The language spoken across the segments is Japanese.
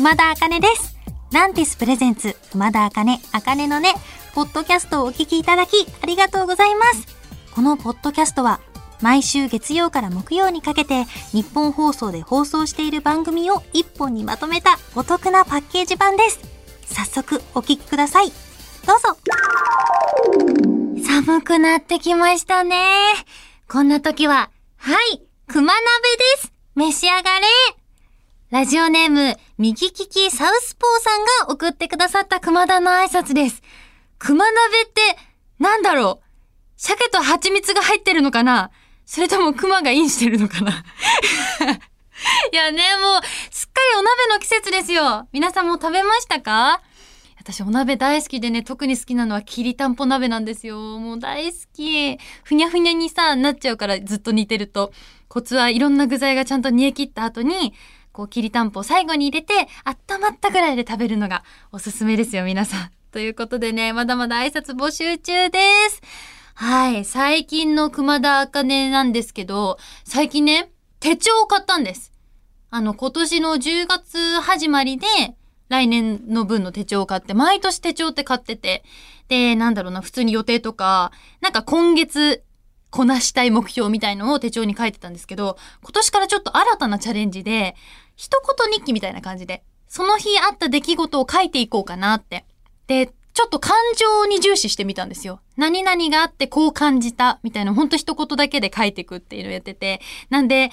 熊田茜です。ランティスプレゼンツ熊田茜、茜のねポッドキャストをお聞きいただきありがとうございます。このポッドキャストは毎週月曜から木曜にかけて日本放送で放送している番組を一本にまとめたお得なパッケージ版です。早速お聞きください。どうぞ。寒くなってきましたね。こんな時は、はい、熊鍋です。召し上がれ。ラジオネーム、右利きサウスポーさんが送ってくださった熊田の挨拶です。熊鍋って、なんだろう。鮭と蜂蜜が入ってるのかな、それとも熊がインしてるのかな。いやね、もう、すっかりお鍋の季節ですよ。皆さんも食べましたか？私お鍋大好きでね、特に好きなのはきりたんぽ鍋なんですよ。もう大好き。ふにゃふにゃにさなっちゃうから、ずっと煮てると。コツはいろんな具材がちゃんと煮え切った後にこうきりたんぽを最後に入れて温まったぐらいで食べるのがおすすめですよ、皆さん。ということでね、まだまだ挨拶募集中です。はい、最近の熊田茜なんですけど、最近ね手帳を買ったんです。今年の10月始まりで来年の分の手帳を買って、毎年手帳って買ってて、で、なんだろうな、普通に予定とか、なんか今月こなしたい目標みたいのを手帳に書いてたんですけど、今年からちょっと新たなチャレンジで、一言日記みたいな感じで、その日あった出来事を書いていこうかなって。で、ちょっと感情に重視してみたんですよ。何々があってこう感じたみたいな、ほんと一言だけで書いていくっていうのをやってて、なんで、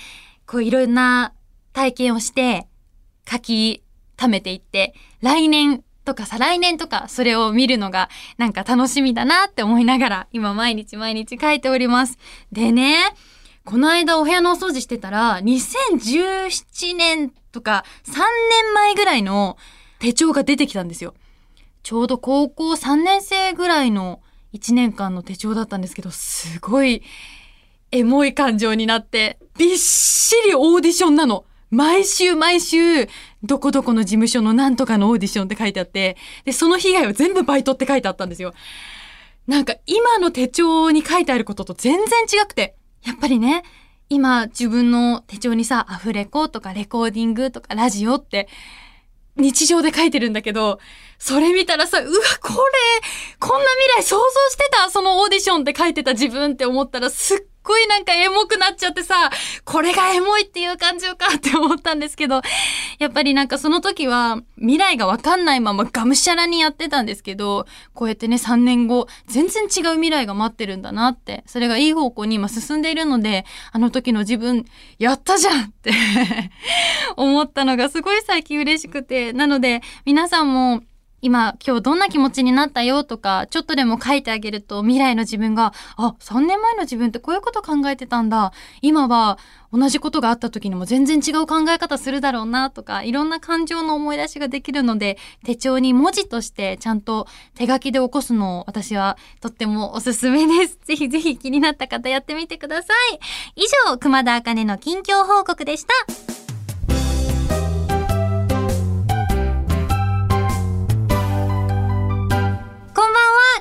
こういろんな体験をして、書き、貯めていって、来年とか再来年とかそれを見るのがなんか楽しみだなって思いながら、今毎日書いております。でね、この間お部屋のお掃除してたら、2017年とか3年前ぐらいの手帳が出てきたんですよ。ちょうど高校3年生ぐらいの1年間の手帳だったんですけど、すごいエモい感情になって、びっしりオーディションなの。毎週、どこどこの事務所のなんとかのオーディションって書いてあって、で、その被害は全部バイトって書いてあったんですよ。なんか今の手帳に書いてあることと全然違くて、やっぱりね、今自分の手帳にさ、アフレコとかレコーディングとかラジオって日常で書いてるんだけど、それ見たらさ、うわ、こんな未来想像してた、そのオーディションって書いてた自分って思ったら、すっすごいなんかエモくなっちゃってさ、これがエモいっていう感情かって思ったんですけど、やっぱりなんかその時は未来がわかんないままがむしゃらにやってたんですけど、こうやってね3年後全然違う未来が待ってるんだなって、それがいい方向に今進んでいるので、あの時の自分やったじゃんって思ったのがすごい最近嬉しくて、なので皆さんも今日どんな気持ちになったよとか、ちょっとでも書いてあげると未来の自分が、あ、3年前の自分ってこういうこと考えてたんだ、今は同じことがあった時にも全然違う考え方するだろうなとか、いろんな感情の思い出しができるので、手帳に文字としてちゃんと手書きで起こすのを私はとってもおすすめです。ぜひぜひ気になった方やってみてください。以上、熊田茜の近況報告でした。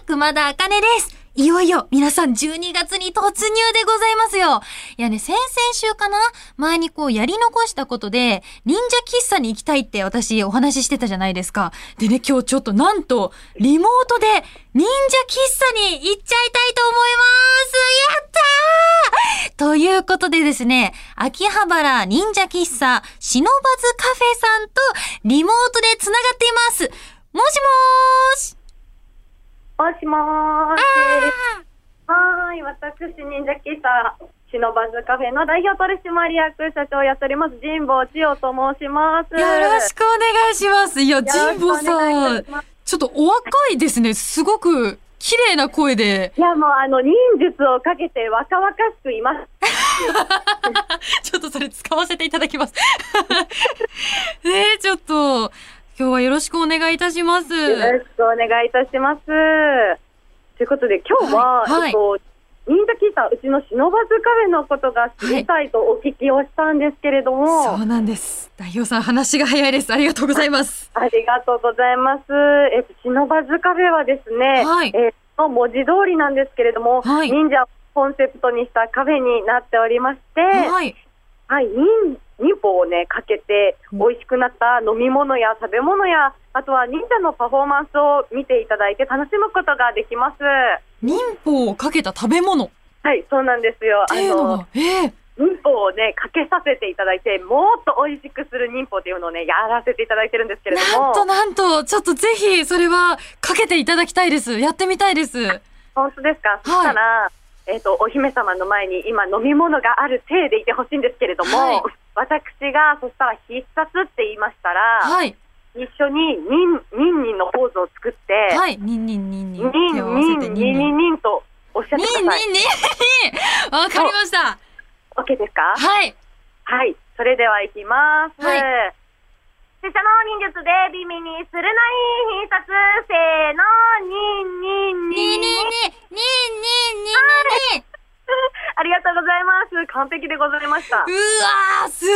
熊田茜です。いよいよ皆さん12月に突入でございますよ。いやね、先々週かな、前にこうやり残したことで忍者喫茶に行きたいって私お話ししてたじゃないですか。でね、今日ちょっとなんとリモートで忍者喫茶に行っちゃいたいと思います。やったー！ということでですね、秋葉原忍者喫茶しのばずカフェさんとリモートでつながっています。もしもーしもしもーしー。はーい、私忍者喫茶しのばずカフェの代表取締役社長をやっております神保千代と申します。よろしくお願いします。いや、神保さんちょっとお若いですね。すごく綺麗な声で。いや、もう忍術をかけて若々しくいますちょっとそれ使わせていただきますねえ、ちょっと今日はよろしくお願いいたします。よろしくお願いいたします。ということで今日は、はい、忍者喫茶うちのしのばずカフェのことが知りたいとお聞きをしたんですけれども、はい、そうなんです。代表さん話が早いです。ありがとうございますありがとうございます。しのばずカフェはですね、はい、文字通りなんですけれども、はい、忍者をコンセプトにしたカフェになっておりまして、はいはい、忍法をねかけて、美味しくなった飲み物や食べ物や、あとは忍者のパフォーマンスを見ていただいて楽しむことができます。忍法をかけた食べ物。はい、そうなんですよ。っていうのは、忍法をねかけさせていただいて、もっと美味しくする忍法っていうのをねやらせていただいてるんですけれども、なんとちょっとぜひそれはかけていただきたいです。やってみたいです。本当ですか、はい、そしたら、お姫様の前に今飲み物がある体でいてほしいんですけれども、はい、私がそしたら必殺って言いましたら、はい、一緒にニンニンのポーズを作って、はい、ニンニンニンニンニンニンニンニンとおっしゃってください。ニンニンニン、わかりました。OK ですか？はい。はい。それでは行きます。はい。拙者の忍術で美味にするない必殺、せーの、ニンニンニンニンニンニンニンニンニンニンニンニン。ありがとうございます。完璧でございました。うわー、す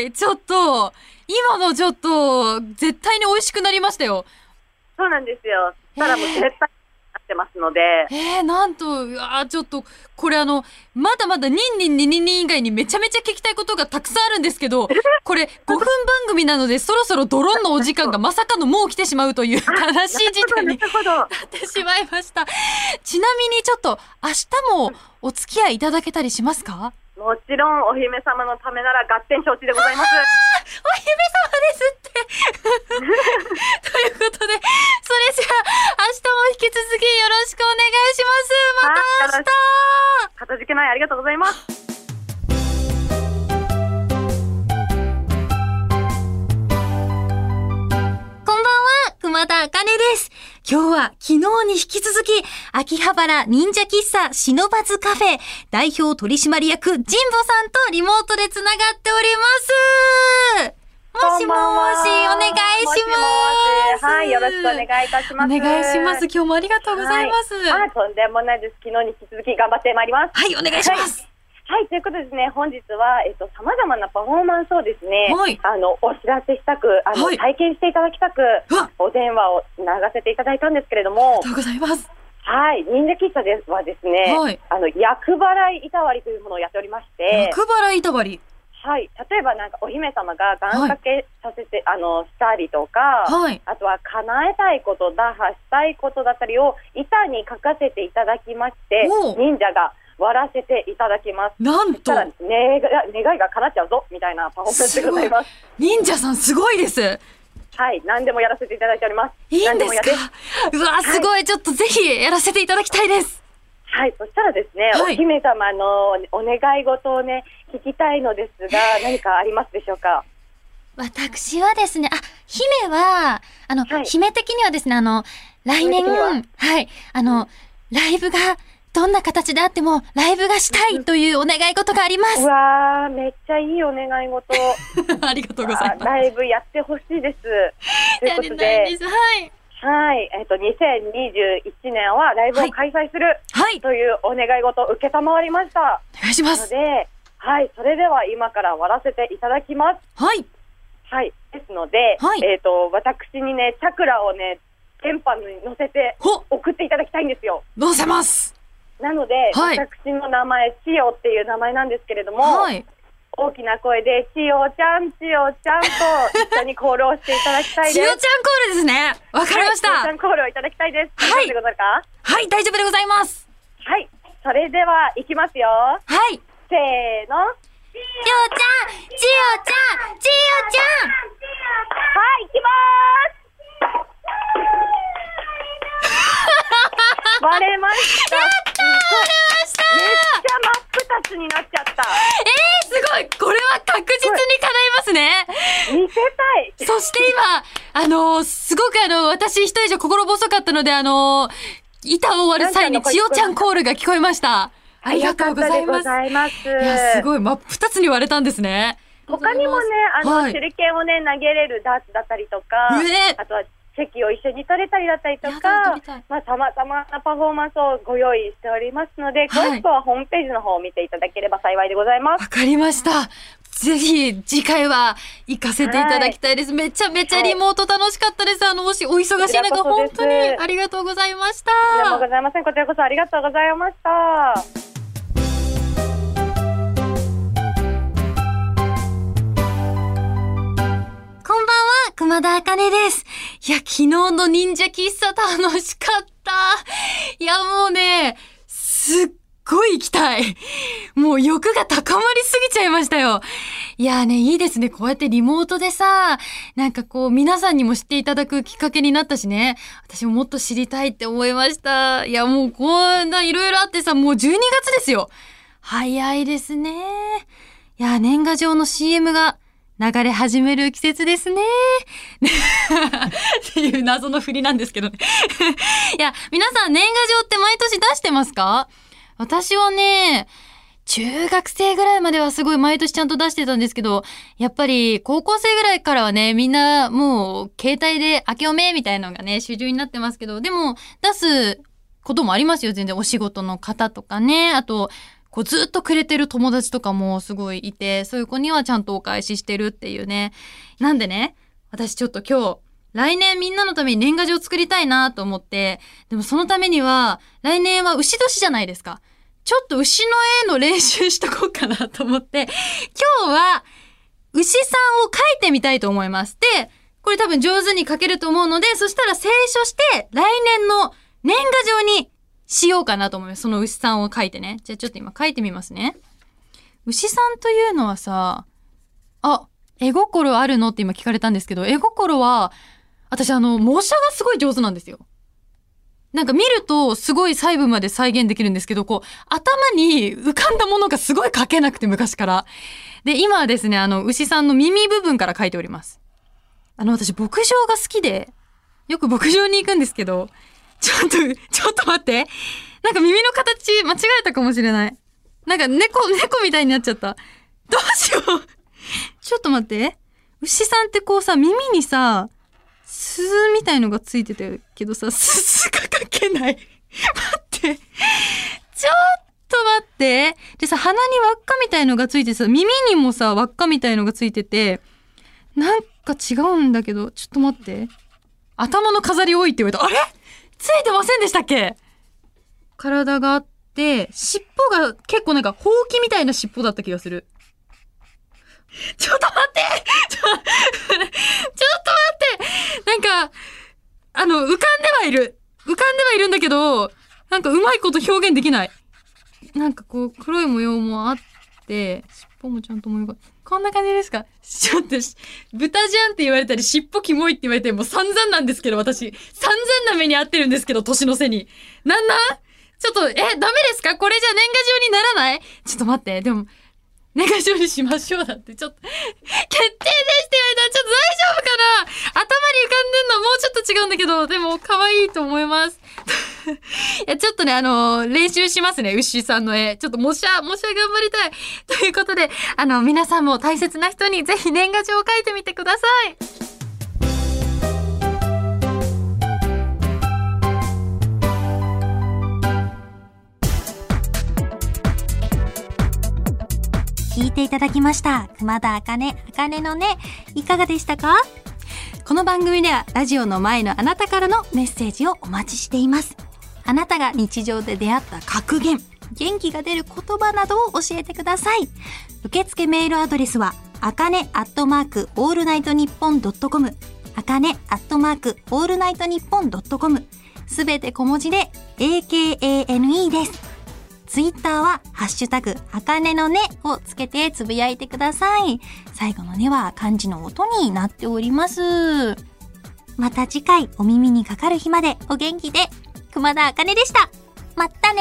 ごい。ちょっと、今のちょっと、絶対に美味しくなりましたよ。そうなんですよ。そしたらもう絶対。ってますので、なんと、ちょっとこれまだまだニンニンニンニン以外にめちゃめちゃ聞きたいことがたくさんあるんですけど、これ5分番組なのでそろそろドロンのお時間がまさかのもう来てしまうという悲しい事態になってしまいました。ちなみにちょっと明日もお付き合いいただけたりしますか？もちろんお姫様のためなら合点承知でございます。お姫様ですってということで、それじゃあ明日も引き続きよろしくお願いします。また明日。片付けない、ありがとうございます。熊田茜です。今日は昨日に引き続き秋葉原忍者喫茶しのばずカフェ代表取締役神保さんとリモートでつながっております。もしもし、お願いします。はい、よろしくお願いいたします。お願いします。今日もありがとうございます、はい、とんでもないです。昨日に引き続き頑張ってまいります。はい、お願いします。はい、ということですね。本日は、様々なパフォーマンスをですね、はい、お知らせしたく、はい、体験していただきたく、お電話を流せていただいたんですけれども。ありがとうございます。はい、忍者喫茶ではですね、はい、厄払い板割りというものをやっておりまして。厄払い板割り。はい、例えばなんかお姫様が願掛けさせて、はい、したりとか、はい、あとは叶えたいこと、打破したいことだったりを板に書かせていただきまして、忍者が割らせていただきます。なんと願いが叶っちゃうぞみたいなパフォーマンスでございます。忍者さんすごいです。はい、何でもやらせていただいております。いいんですか？うわ、すごい、はい、ちょっとぜひやらせていただきたいです。はい、そしたらですね、はい、お姫様のお願い事をね聞きたいのですが、何かありますでしょうか？私はですね、姫ははい、姫的にはですね、来年はいライブがどんな形であってもライブがしたいというお願い事があります。うわー、めっちゃいいお願い事ありがとうございます。ライブやってほしいですということで、やりたいです。はい、はい、2021年はライブを開催する、はい、というお願い事を承りました。お願いします。で、はい、それでは今から割らせていただきます。はい、はい、ですので、はい、私にねチャクラをね電波に乗せて送っていただきたいんですよ。乗せます。なので、はい、私の名前チヨっていう名前なんですけれども、はい、大きな声でチヨちゃんチヨちゃんと一緒にコールをしていただきたいです。チヨちゃんコールですね。わかりました。チヨちゃんコールをいただきたいです。はい、大丈夫でございますか？はい、大丈夫でございます。はい、それでは行きますよ。はい、せーの、チヨちゃんチヨちゃんチヨちゃん。はい、行きます割れました。になっちゃった。すごい。これは確実に叶いますね。見せたい。そして今すごく私一人じゃ心細かったので板を割る際に千代ちゃんコールが聞こえました。ありがとうございます。いや、すごい、二つに割れたんですね。他にもね手裏剣をね投げれるダーツだったりとか、あとは席を一緒に取れたりだったりとか、たまたまなパフォーマンスをご用意しておりますので、詳しくはホームページの方を見ていただければ幸いでございます。わかりました。ぜひ次回は行かせていただきたいです。めちゃめちゃリモート楽しかったです。もしお忙しい中、本当にありがとうございました。とんでもございません。こちらこそありがとうございました。島田茜です。いや、昨日の忍者喫茶楽しかった。いや、もうね、すっごい行きたい。もう欲が高まりすぎちゃいましたよ。いやね、いいですね。こうやってリモートでさ、なんかこう、皆さんにも知っていただくきっかけになったしね。私ももっと知りたいって思いました。いや、もうこんないろいろあってさ、もう12月ですよ。早いですね。いや、年賀状の CM が流れ始める季節ですね。っていう謎の振りなんですけどね。いや、皆さん年賀状って毎年出してますか？私はね、中学生ぐらいまではすごい毎年ちゃんと出してたんですけど、やっぱり高校生ぐらいからはね、みんなもう携帯で明けおめみたいなのがね、主流になってますけど、でも出すこともありますよ。全然お仕事の方とかね、あと、こうずっとくれてる友達とかもすごいいて、そういう子にはちゃんとお返ししてるっていうね。なんでね、私ちょっと今日、来年みんなのために年賀状作りたいなと思って、でもそのためには、来年は牛年じゃないですか。ちょっと牛の絵の練習しとこうかなと思って、今日は牛さんを描いてみたいと思います。で、これ多分上手に描けると思うので、そしたら清書して、来年の年賀状に、しようかなと思います。その牛さんを描いてね。じゃあちょっと今描いてみますね。牛さんというのはさ、あ、絵心あるのって今聞かれたんですけど、絵心は、私模写がすごい上手なんですよ。なんか見るとすごい細部まで再現できるんですけど、こう、頭に浮かんだものがすごい描けなくて昔から。で、今はですね、牛さんの耳部分から描いております。私牧場が好きで、よく牧場に行くんですけど、ちょっと待って。なんか耳の形間違えたかもしれない。なんか猫みたいになっちゃった。どうしよう。ちょっと待って。牛さんってこうさ、耳にさ、鈴みたいのがついててけどさ、鈴がかけない。待って。ちょっと待って。でさ、鼻に輪っかみたいのがついてさ、耳にもさ、輪っかみたいのがついてて、なんか違うんだけど、ちょっと待って。頭の飾り多いって言われた。あれ？ついてませんでしたっけ？体があって、尻尾が結構なんか、ほうきみたいな尻尾だった気がする。ちょっと待ってちょっと待ってなんか、浮かんではいるんだけど、なんかうまいこと表現できない。なんかこう、黒い模様もあって、尻尾もちゃんと模様が、こんな感じですか？ちょっと、豚じゃんって言われたり、尻尾キモいって言われても散々なんですけど、私。散々な目に遭ってるんですけど、年の瀬に。なんちょっと、ダメですか？これじゃ年賀状にならない？ちょっと待って、でも、年賀状にしましょうだって、ちょっと、決定ですって言われたら、ちょっと大丈夫かな？頭に浮かんでんのはもうちょっと違うんだけど、でも、可愛いと思います。いや、ちょっとね、練習しますね、牛さんの絵。ちょっと模写頑張りたい。ということで、皆さんも大切な人にぜひ年賀状を書いてみてください。聞いていただきました。熊田茜のね、いかがでしたか？この番組ではラジオの前のあなたからのメッセージをお待ちしています。あなたが日常で出会った格言、元気が出る言葉などを教えてください。受付メールアドレスはakane@allnightnippon.com、akane@allnightnippon.com、すべて小文字で akane です。ツイッターはハッシュタグakaneのねをつけてつぶやいてください。最後のねは漢字の音になっております。また次回お耳にかかる日までお元気で。熊田茜でした。またね。